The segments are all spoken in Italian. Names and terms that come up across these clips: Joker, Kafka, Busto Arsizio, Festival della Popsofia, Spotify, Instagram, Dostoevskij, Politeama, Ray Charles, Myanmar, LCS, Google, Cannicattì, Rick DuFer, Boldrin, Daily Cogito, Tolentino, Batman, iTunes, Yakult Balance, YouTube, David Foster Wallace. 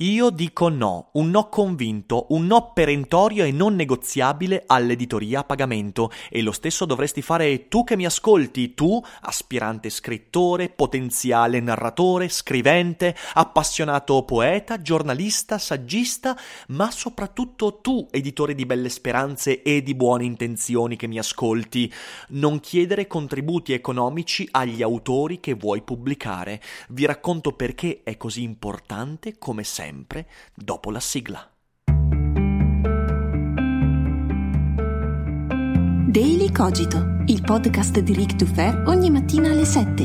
Io dico no, un no convinto, un no perentorio e non negoziabile all'editoria a pagamento, e lo stesso dovresti fare tu che mi ascolti, tu, aspirante scrittore, potenziale narratore, scrivente, appassionato poeta, giornalista, saggista, ma soprattutto tu, editore di belle speranze e di buone intenzioni che mi ascolti. Non chiedere contributi economici agli autori che vuoi pubblicare. Vi racconto perché è così importante, come sempre. Sempre dopo la sigla. Daily Cogito, il podcast di Rick DuFer ogni mattina alle 7.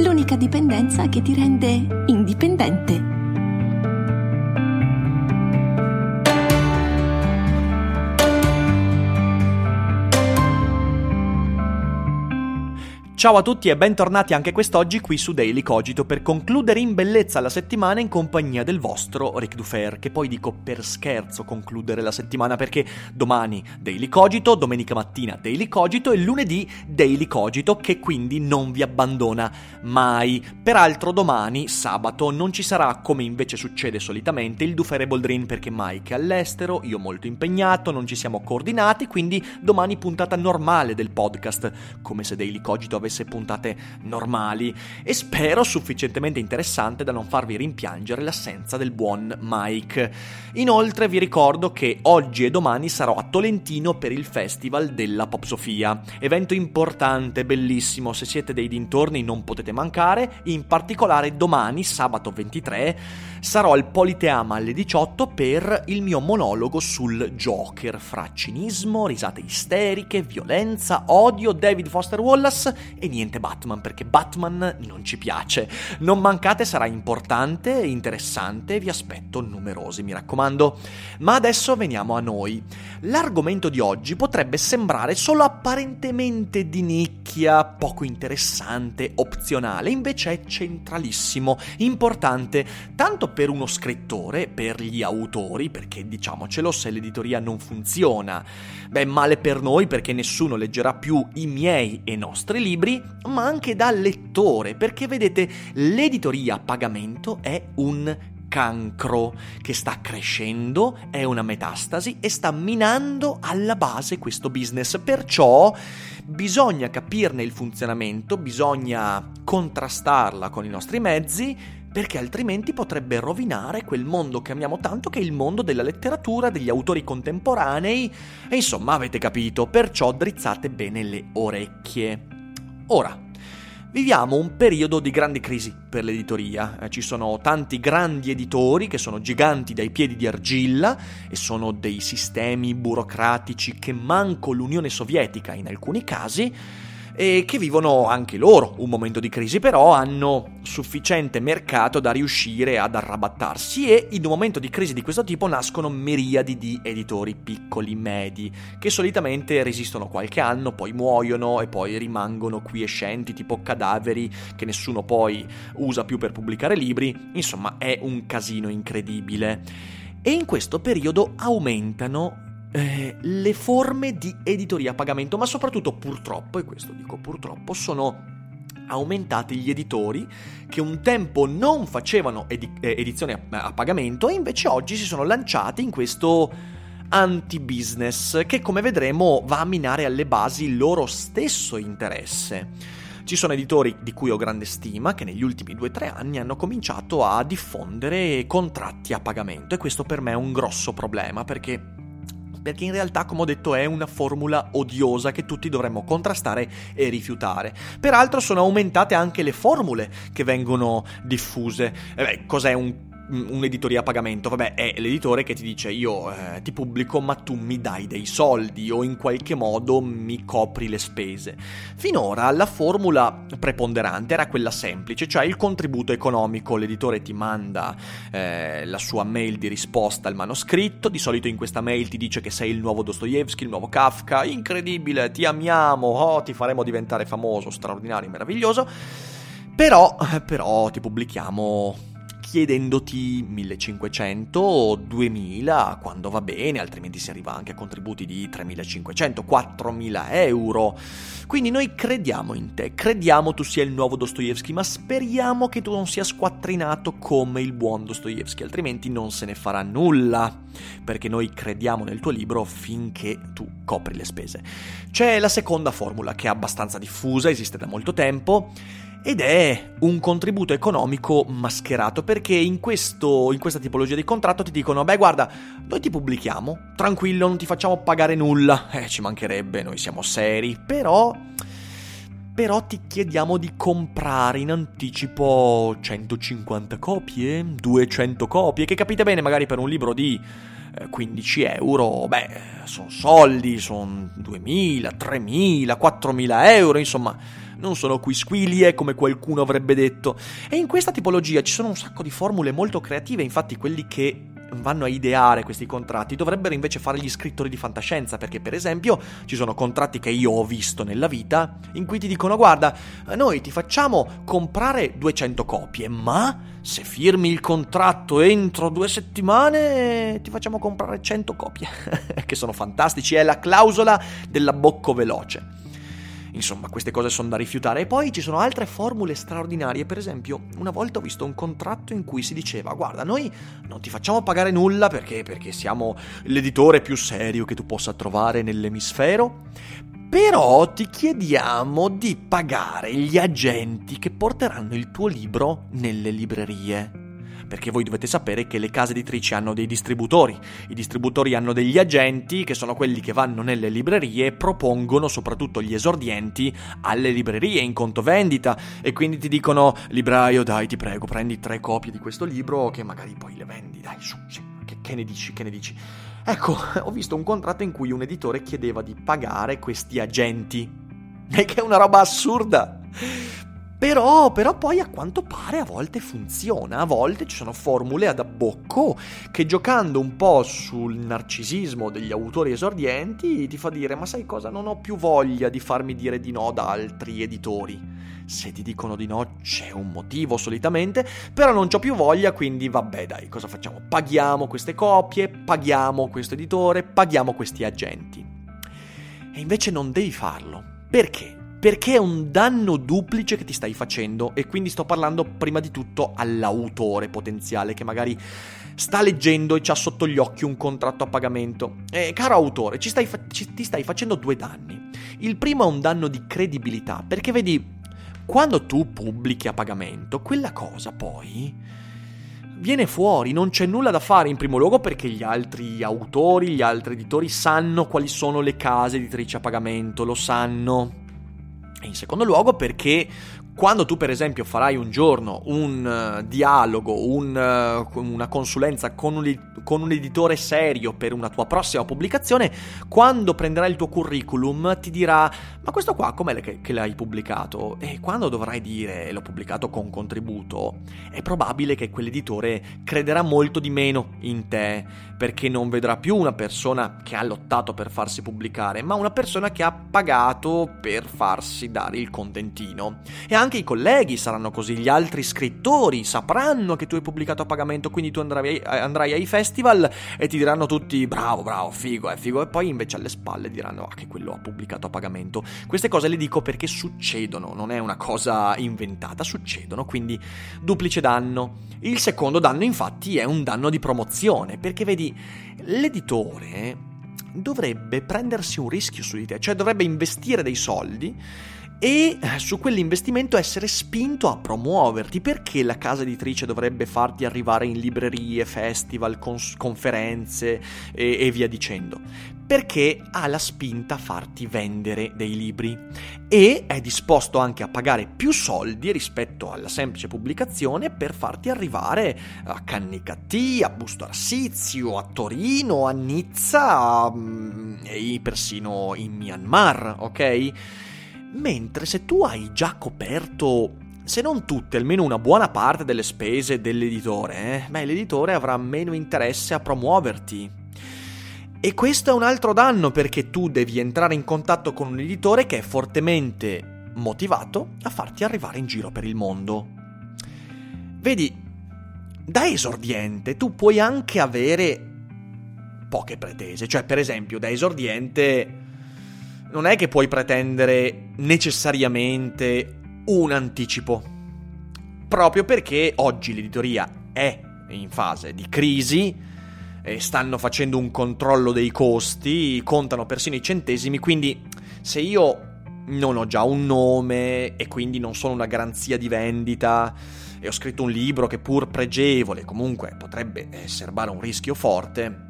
L'unica dipendenza che ti rende indipendente. Ciao a tutti e bentornati anche quest'oggi qui su Daily Cogito per concludere in bellezza la settimana in compagnia del vostro Rick DuFer, che poi dico per scherzo concludere la settimana perché domani Daily Cogito, domenica mattina Daily Cogito e lunedì Daily Cogito, che quindi non vi abbandona mai. Peraltro domani, sabato, non ci sarà, come invece succede solitamente, il DuFer e Boldrin perché Mike è all'estero, io molto impegnato, non ci siamo coordinati, quindi domani puntata normale del podcast, come se Daily Cogito avesse puntate normali, e spero sufficientemente interessante da non farvi rimpiangere l'assenza del buon Mike. Inoltre vi ricordo che oggi e domani sarò a Tolentino per il Festival della Popsofia, evento importante, bellissimo, se siete dei dintorni non potete mancare. In particolare domani, sabato 23, sarò al Politeama alle 18 per il mio monologo sul Joker, fra cinismo, risate isteriche, violenza, odio, David Foster Wallace e niente Batman, perché Batman non ci piace. Non mancate, sarà importante e interessante, vi aspetto numerosi, mi raccomando. Ma adesso veniamo a noi. L'argomento di oggi potrebbe sembrare solo apparentemente di nicchia, poco interessante, opzionale, invece è centralissimo, importante, tanto per uno scrittore, per gli autori, perché diciamocelo, se l'editoria non funziona, beh, male per noi perché nessuno leggerà più i miei e i nostri libri, ma anche da lettore, perché vedete, l'editoria a pagamento è un cancro che sta crescendo, è una metastasi e sta minando alla base questo business. Perciò bisogna capirne il funzionamento, bisogna contrastarla con i nostri mezzi, perché altrimenti potrebbe rovinare quel mondo che amiamo tanto, che è il mondo della letteratura, degli autori contemporanei, e insomma avete capito, perciò drizzate bene le orecchie. Ora, viviamo un periodo di grande crisi per l'editoria, ci sono tanti grandi editori che sono giganti dai piedi di argilla e sono dei sistemi burocratici che manco l'Unione Sovietica in alcuni casi, e che vivono anche loro un momento di crisi, però hanno sufficiente mercato da riuscire ad arrabattarsi, e in un momento di crisi di questo tipo nascono miriadi di editori piccoli, medi, che solitamente resistono qualche anno, poi muoiono e poi rimangono quiescenti, tipo cadaveri che nessuno poi usa più per pubblicare libri. Insomma, è un casino incredibile. E in questo periodo aumentano le forme di editoria a pagamento, ma soprattutto purtroppo, e questo dico purtroppo, sono aumentati gli editori che un tempo non facevano edizioni a pagamento e invece oggi si sono lanciati in questo anti-business che, come vedremo, va a minare alle basi il loro stesso interesse. Ci sono editori di cui ho grande stima che negli ultimi 2-3 anni hanno cominciato a diffondere contratti a pagamento, e questo per me è un grosso problema perché in realtà, come ho detto, è una formula odiosa che tutti dovremmo contrastare e rifiutare. Peraltro sono aumentate anche le formule che vengono diffuse. Cos'è un'editoria a pagamento? È l'editore che ti dice: io ti pubblico ma tu mi dai dei soldi, o in qualche modo mi copri le spese. Finora la formula preponderante era quella semplice, cioè il contributo economico. L'editore ti manda la sua mail di risposta al manoscritto, di solito in questa mail ti dice che sei il nuovo Dostoevskij, il nuovo Kafka, incredibile, ti amiamo, ti faremo diventare famoso, straordinario, meraviglioso, però ti pubblichiamo chiedendoti 1500 o 2000 quando va bene, altrimenti si arriva anche a contributi di 3500, 4000 euro. Quindi noi crediamo in te, crediamo tu sia il nuovo Dostoevskij, ma speriamo che tu non sia squattrinato come il buon Dostoevskij, altrimenti non se ne farà nulla, perché noi crediamo nel tuo libro finché tu copri le spese. C'è la seconda formula, che è abbastanza diffusa, esiste da molto tempo, ed è un contributo economico mascherato, perché in questa tipologia di contratto ti dicono: guarda, noi ti pubblichiamo, tranquillo, non ti facciamo pagare nulla, ci mancherebbe, noi siamo seri, però ti chiediamo di comprare in anticipo 150 copie, 200 copie, che capite bene, magari per un libro di 15 euro, sono soldi, sono 2000, 3000, 4000 euro, insomma, non sono quisquilie come qualcuno avrebbe detto. E in questa tipologia ci sono un sacco di formule molto creative, infatti quelli che vanno a ideare questi contratti dovrebbero invece fare gli scrittori di fantascienza, perché per esempio ci sono contratti che io ho visto nella vita in cui ti dicono: guarda, noi ti facciamo comprare 200 copie, ma se firmi il contratto entro 2 settimane ti facciamo comprare 100 copie che sono fantastici, è la clausola dell'abbocco veloce. Insomma, queste cose sono da rifiutare. E poi ci sono altre formule straordinarie. Per esempio, una volta ho visto un contratto in cui si diceva: guarda, noi non ti facciamo pagare nulla perché siamo l'editore più serio che tu possa trovare nell'emisfero, però ti chiediamo di pagare gli agenti che porteranno il tuo libro nelle librerie. Perché voi dovete sapere che le case editrici hanno dei distributori, i distributori hanno degli agenti che sono quelli che vanno nelle librerie e propongono soprattutto gli esordienti alle librerie in conto vendita, e quindi ti dicono: libraio, dai, ti prego, prendi 3 copie di questo libro che magari poi le vendi, dai, su, sì, che ne dici? Ecco, ho visto un contratto in cui un editore chiedeva di pagare questi agenti, e che è una roba assurda. Però poi a quanto pare a volte funziona, a volte ci sono formule ad abbocco che, giocando un po' sul narcisismo degli autori esordienti, ti fa dire: ma sai cosa, non ho più voglia di farmi dire di no da altri editori. Se ti dicono di no c'è un motivo solitamente, però non c'ho più voglia, quindi vabbè dai, cosa facciamo? Paghiamo queste copie, paghiamo questo editore, paghiamo questi agenti. E invece non devi farlo. Perché? Perché è un danno duplice che ti stai facendo, e quindi sto parlando prima di tutto all'autore potenziale che magari sta leggendo e c'ha sotto gli occhi un contratto a pagamento. Caro autore, ti stai facendo 2 danni. Il primo è un danno di credibilità, perché vedi, quando tu pubblichi a pagamento, quella cosa poi viene fuori, non c'è nulla da fare, in primo luogo perché gli altri autori, gli altri editori sanno quali sono le case editrici a pagamento, lo sanno. In secondo luogo perché quando tu per esempio farai un giorno un dialogo, una consulenza con un editore serio per una tua prossima pubblicazione, quando prenderà il tuo curriculum ti dirà: ma questo qua com'è che l'hai pubblicato? E quando dovrai dire: l'ho pubblicato con contributo, è probabile che quell'editore crederà molto di meno in te, perché non vedrà più una persona che ha lottato per farsi pubblicare, ma una persona che ha pagato per farsi dare il contentino. E anche i colleghi saranno così, gli altri scrittori sapranno che tu hai pubblicato a pagamento, quindi tu andrai ai festival e ti diranno tutti bravo, figo, e poi invece alle spalle diranno che quello ha pubblicato a pagamento. Queste cose le dico perché succedono, non è una cosa inventata, succedono, quindi duplice danno. Il secondo danno infatti è un danno di promozione, perché vedi, l'editore dovrebbe prendersi un rischio su di te, cioè dovrebbe investire dei soldi e su quell'investimento essere spinto a promuoverti. Perché la casa editrice dovrebbe farti arrivare in librerie, festival, conferenze e via dicendo? Perché ha la spinta a farti vendere dei libri e è disposto anche a pagare più soldi rispetto alla semplice pubblicazione per farti arrivare a Cannicattì, a Busto Arsizio, a Torino, a Nizza e persino in Myanmar, ok? Mentre se tu hai già coperto, se non tutte, almeno una buona parte delle spese dell'editore, l'editore avrà meno interesse a promuoverti. E questo è un altro danno, perché tu devi entrare in contatto con un editore che è fortemente motivato a farti arrivare in giro per il mondo. Vedi, da esordiente tu puoi anche avere poche pretese, cioè per esempio da esordiente non è che puoi pretendere necessariamente un anticipo, proprio perché oggi l'editoria è in fase di crisi, e stanno facendo un controllo dei costi, contano persino i centesimi, quindi se io non ho già un nome e quindi non sono una garanzia di vendita e ho scritto un libro che pur pregevole comunque potrebbe serbare un rischio forte,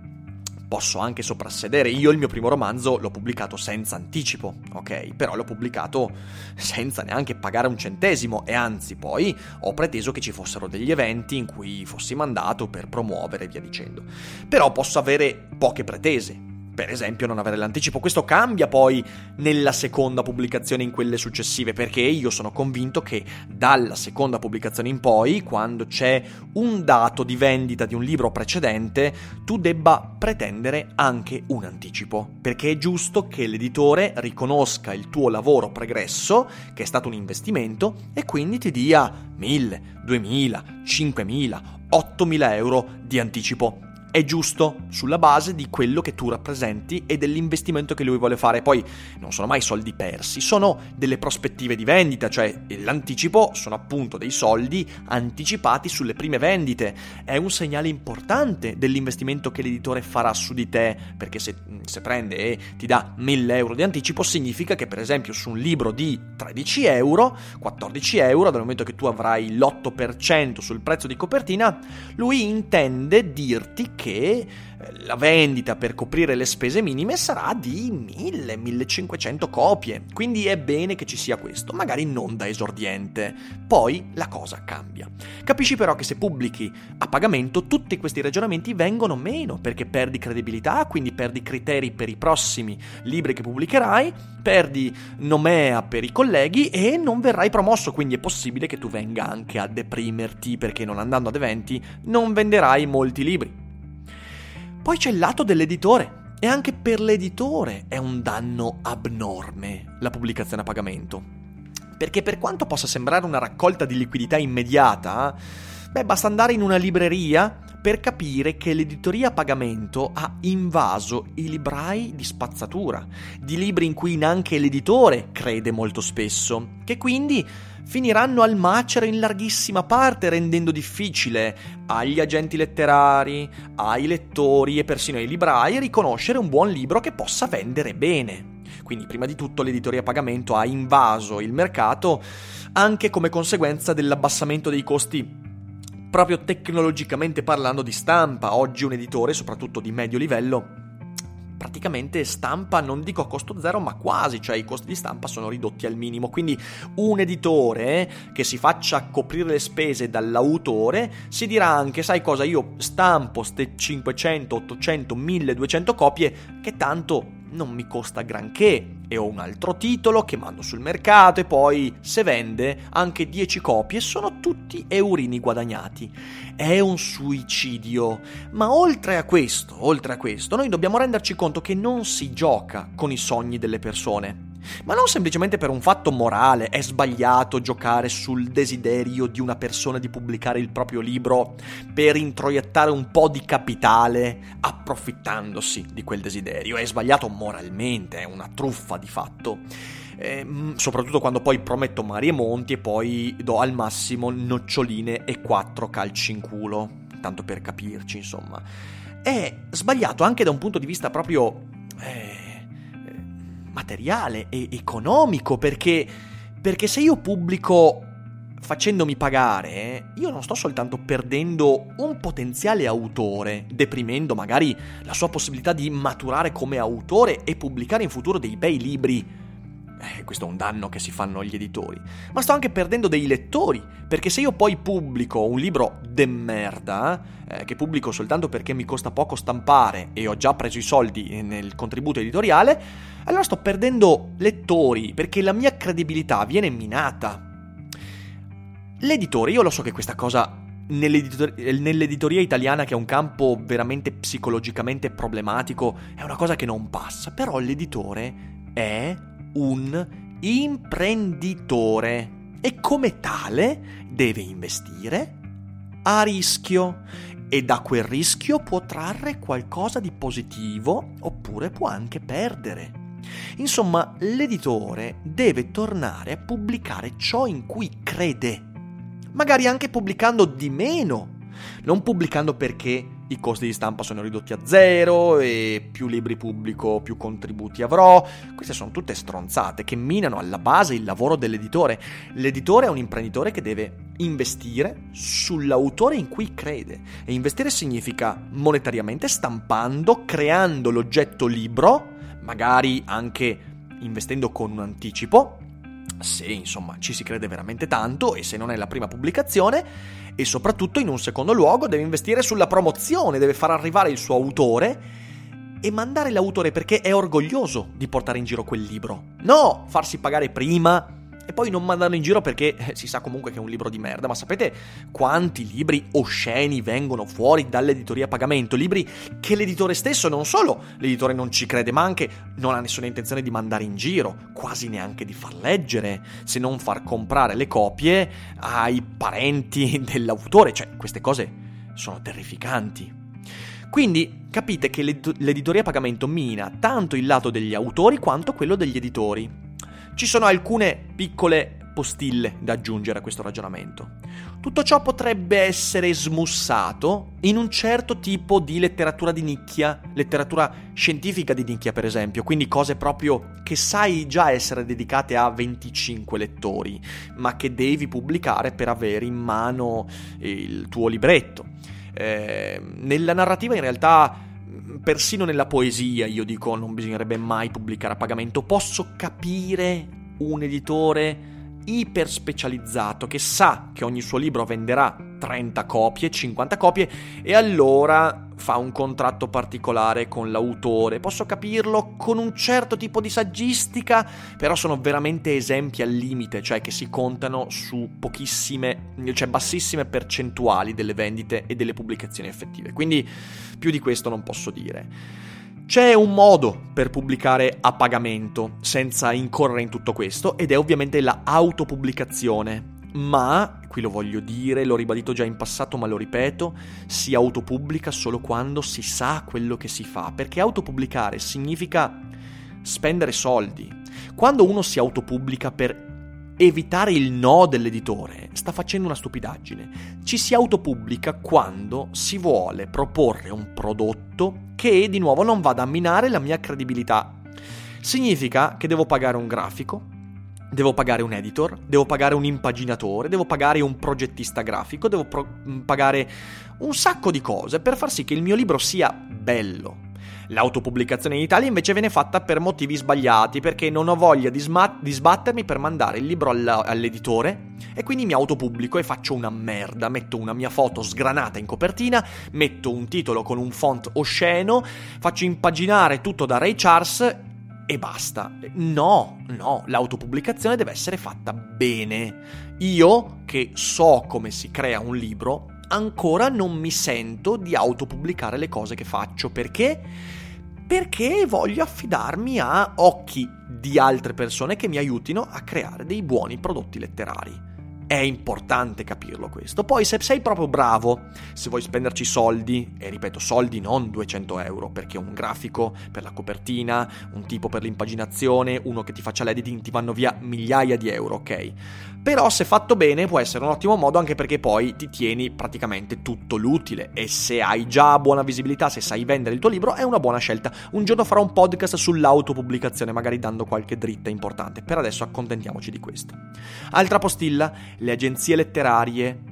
posso anche soprassedere. Io il mio primo romanzo l'ho pubblicato senza anticipo, ok? Però l'ho pubblicato senza neanche pagare un centesimo e anzi poi ho preteso che ci fossero degli eventi in cui fossi mandato per promuovere e via dicendo. Però posso avere poche pretese, per esempio non avere l'anticipo. Questo cambia poi nella seconda pubblicazione, in quelle successive, perché io sono convinto che dalla seconda pubblicazione in poi, quando c'è un dato di vendita di un libro precedente, tu debba pretendere anche un anticipo, perché è giusto che l'editore riconosca il tuo lavoro pregresso, che è stato un investimento, e quindi ti dia 1.000, 2.000, 5.000, 8.000 euro di anticipo. È giusto, sulla base di quello che tu rappresenti e dell'investimento che lui vuole fare. Poi non sono mai soldi persi, sono delle prospettive di vendita, cioè l'anticipo sono appunto dei soldi anticipati sulle prime vendite. È un segnale importante dell'investimento che l'editore farà su di te, perché se prende e ti dà 1.000 euro di anticipo, significa che per esempio su un libro di 13 euro, 14 euro, dal momento che tu avrai l'8% sul prezzo di copertina, lui intende dirti che la vendita per coprire le spese minime sarà di 1.000-1.500 copie, quindi è bene che ci sia questo, magari non da esordiente. Poi la cosa cambia. Capisci però che se pubblichi a pagamento tutti questi ragionamenti vengono meno, perché perdi credibilità, quindi perdi criteri per i prossimi libri che pubblicherai, perdi nomea per i colleghi e non verrai promosso, quindi è possibile che tu venga anche a deprimerti, perché non andando ad eventi non venderai molti libri. Poi c'è il lato dell'editore, e anche per l'editore è un danno abnorme la pubblicazione a pagamento, perché per quanto possa sembrare una raccolta di liquidità immediata, basta andare in una libreria per capire che l'editoria a pagamento ha invaso i librai di spazzatura, di libri in cui neanche l'editore crede molto spesso, che quindi finiranno al macero in larghissima parte, rendendo difficile agli agenti letterari, ai lettori e persino ai librai riconoscere un buon libro che possa vendere bene. Quindi prima di tutto l'editoria a pagamento ha invaso il mercato anche come conseguenza dell'abbassamento dei costi, proprio tecnologicamente parlando, di stampa. Oggi un editore, soprattutto di medio livello, praticamente stampa, non dico a costo zero, ma quasi, cioè i costi di stampa sono ridotti al minimo. Quindi un editore che si faccia coprire le spese dall'autore si dirà anche: sai cosa, io stampo ste 500, 800, 1200 copie che tanto non mi costa granché, e ho un altro titolo che mando sul mercato, e poi se vende anche 10 copie sono tutti eurini guadagnati. È un suicidio. Ma oltre a questo, noi dobbiamo renderci conto che non si gioca con i sogni delle persone. ma non semplicemente per un fatto morale. È sbagliato giocare sul desiderio di una persona di pubblicare il proprio libro per introiettare un po' di capitale approfittandosi di quel desiderio. È sbagliato moralmente, è una truffa di fatto. Soprattutto quando poi prometto mari e monti e poi do al massimo noccioline e 4 calci in culo, tanto per capirci, insomma. È sbagliato anche da un punto di vista proprio materiale e economico, perché se io pubblico facendomi pagare, io non sto soltanto perdendo un potenziale autore, deprimendo magari la sua possibilità di maturare come autore e pubblicare in futuro dei bei libri. Questo è un danno che si fanno gli editori, ma sto anche perdendo dei lettori, perché se io poi pubblico un libro de merda, che pubblico soltanto perché mi costa poco stampare e ho già preso i soldi nel contributo editoriale, allora sto perdendo lettori, perché la mia credibilità viene minata. L'editore, io lo so che questa cosa nell'editoria italiana, che è un campo veramente psicologicamente problematico, è una cosa che non passa, però l'editore è un imprenditore e come tale deve investire a rischio e da quel rischio può trarre qualcosa di positivo oppure può anche perdere. Insomma, l'editore deve tornare a pubblicare ciò in cui crede, magari anche pubblicando di meno, non pubblicando perché i costi di stampa sono ridotti a zero e più libri pubblico più contributi avrò. Queste sono tutte stronzate che minano alla base il lavoro dell'editore. L'editore è un imprenditore che deve investire sull'autore in cui crede, e investire significa monetariamente stampando, creando l'oggetto libro, magari anche investendo con un anticipo, se insomma ci si crede veramente tanto e se non è la prima pubblicazione, e soprattutto in un secondo luogo deve investire sulla promozione, deve far arrivare il suo autore e mandare l'autore perché è orgoglioso di portare in giro quel libro, no farsi pagare prima e poi non mandarlo in giro perché si sa comunque che è un libro di merda. Ma sapete quanti libri osceni vengono fuori dall'editoria a pagamento? Libri che l'editore stesso, non solo l'editore non ci crede, ma anche non ha nessuna intenzione di mandare in giro, quasi neanche di far leggere, se non far comprare le copie ai parenti dell'autore. Cioè, queste cose sono terrificanti. Quindi capite che l'editoria a pagamento mina tanto il lato degli autori quanto quello degli editori. Ci sono alcune piccole postille da aggiungere a questo ragionamento. Tutto ciò potrebbe essere smussato in un certo tipo di letteratura di nicchia, letteratura scientifica di nicchia per esempio, quindi cose proprio che sai già essere dedicate a 25 lettori, ma che devi pubblicare per avere in mano il tuo libretto. Nella narrativa in realtà, persino nella poesia, io dico, non bisognerebbe mai pubblicare a pagamento. Posso capire un editore iper specializzato che sa che ogni suo libro venderà 30 copie, 50 copie e allora fa un contratto particolare con l'autore. Posso capirlo con un certo tipo di saggistica, però sono veramente esempi al limite, cioè che si contano su pochissime, cioè bassissime percentuali delle vendite e delle pubblicazioni effettive. Quindi più di questo non posso dire. C'è un modo per pubblicare a pagamento senza incorrere in tutto questo, ed è ovviamente la autopubblicazione. Ma, qui lo voglio dire, l'ho ribadito già in passato ma lo ripeto, si autopubblica solo quando si sa quello che si fa, perché autopubblicare significa spendere soldi. Quando uno si autopubblica per evitare il no dell'editore, sta facendo una stupidaggine. Ci si autopubblica quando si vuole proporre un prodotto che, di nuovo, non vada a minare la mia credibilità. Significa che devo pagare un grafico, devo pagare un editor, devo pagare un impaginatore, devo pagare un progettista grafico, devo pagare un sacco di cose per far sì che il mio libro sia bello. L'autopubblicazione in Italia invece viene fatta per motivi sbagliati, perché non ho voglia di sbattermi per mandare il libro all'editore e quindi mi autopubblico e faccio una merda, metto una mia foto sgranata in copertina, metto un titolo con un font osceno, faccio impaginare tutto da Ray Charles e basta. No, l'autopubblicazione deve essere fatta bene. Io, che so come si crea un libro, ancora non mi sento di autopubblicare le cose che faccio. Perché? Perché voglio affidarmi a occhi di altre persone che mi aiutino a creare dei buoni prodotti letterari. È importante capirlo questo. Poi se sei proprio bravo, se vuoi spenderci soldi, e ripeto soldi non 200 euro, perché un grafico per la copertina, un tipo per l'impaginazione, uno che ti faccia l'editing, ti vanno via migliaia di euro, ok? Però se fatto bene può essere un ottimo modo, anche perché poi ti tieni praticamente tutto l'utile, e se hai già buona visibilità, se sai vendere il tuo libro, è una buona scelta. Un giorno farò un podcast sull'autopubblicazione, magari dando qualche dritta importante. Per adesso accontentiamoci di questo. Altra postilla: le agenzie letterarie,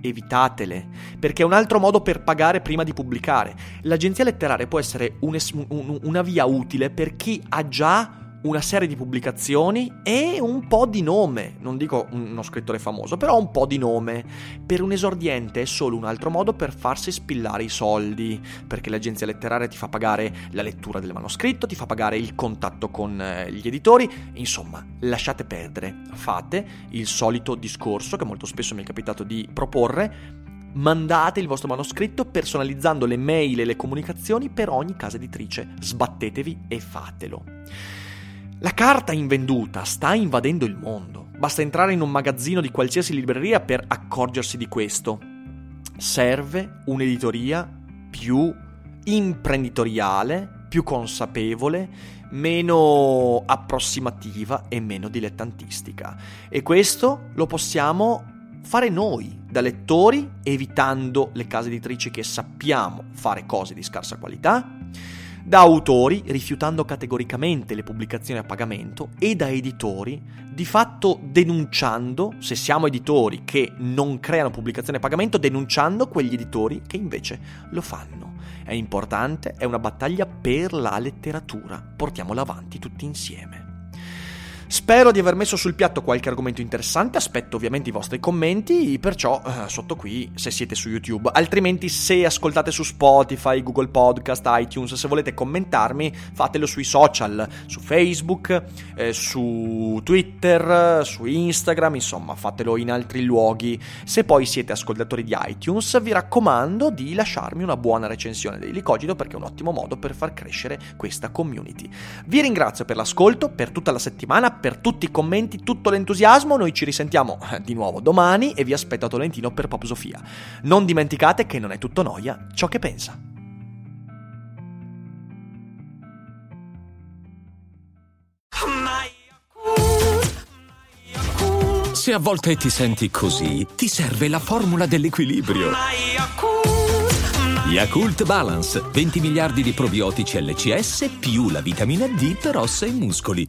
evitatele, perché è un altro modo per pagare prima di pubblicare. L'agenzia letteraria può essere una via utile per chi ha già una serie di pubblicazioni e un po' di nome, non dico uno scrittore famoso, però un po' di nome. Per un esordiente è solo un altro modo per farsi spillare i soldi, perché l'agenzia letteraria ti fa pagare la lettura del manoscritto, ti fa pagare il contatto con gli editori. Insomma, lasciate perdere, fate il solito discorso che molto spesso mi è capitato di proporre: mandate il vostro manoscritto personalizzando le mail e le comunicazioni per ogni casa editrice. Sbattetevi e fatelo. La carta invenduta sta invadendo il mondo. Basta entrare in un magazzino di qualsiasi libreria per accorgersi di questo. Serve un'editoria più imprenditoriale, più consapevole, meno approssimativa e meno dilettantistica. E questo lo possiamo fare noi da lettori, evitando le case editrici che sappiamo fare cose di scarsa qualità, da autori, rifiutando categoricamente le pubblicazioni a pagamento, e da editori, di fatto denunciando, se siamo editori che non creano pubblicazioni a pagamento, denunciando quegli editori che invece lo fanno. È importante, è una battaglia per la letteratura, portiamola avanti tutti insieme. Spero di aver messo sul piatto qualche argomento interessante, aspetto ovviamente i vostri commenti, perciò sotto qui se siete su YouTube, altrimenti se ascoltate su Spotify, Google Podcast, iTunes, se volete commentarmi fatelo sui social, su Facebook, su Twitter, su Instagram, insomma fatelo in altri luoghi. Se poi siete ascoltatori di iTunes, vi raccomando di lasciarmi una buona recensione di Daily Cogito, perché è un ottimo modo per far crescere questa community. Vi ringrazio per l'ascolto, per tutta la settimana, per tutti i commenti, tutto l'entusiasmo. Noi ci risentiamo di nuovo domani e vi aspetto a Tolentino per Popsofia. Non dimenticate che non è tutto noia ciò che pensa. Se a volte ti senti così, ti serve la formula dell'equilibrio. Yakult Balance, 20 miliardi di probiotici LCS più la vitamina D per ossa e muscoli.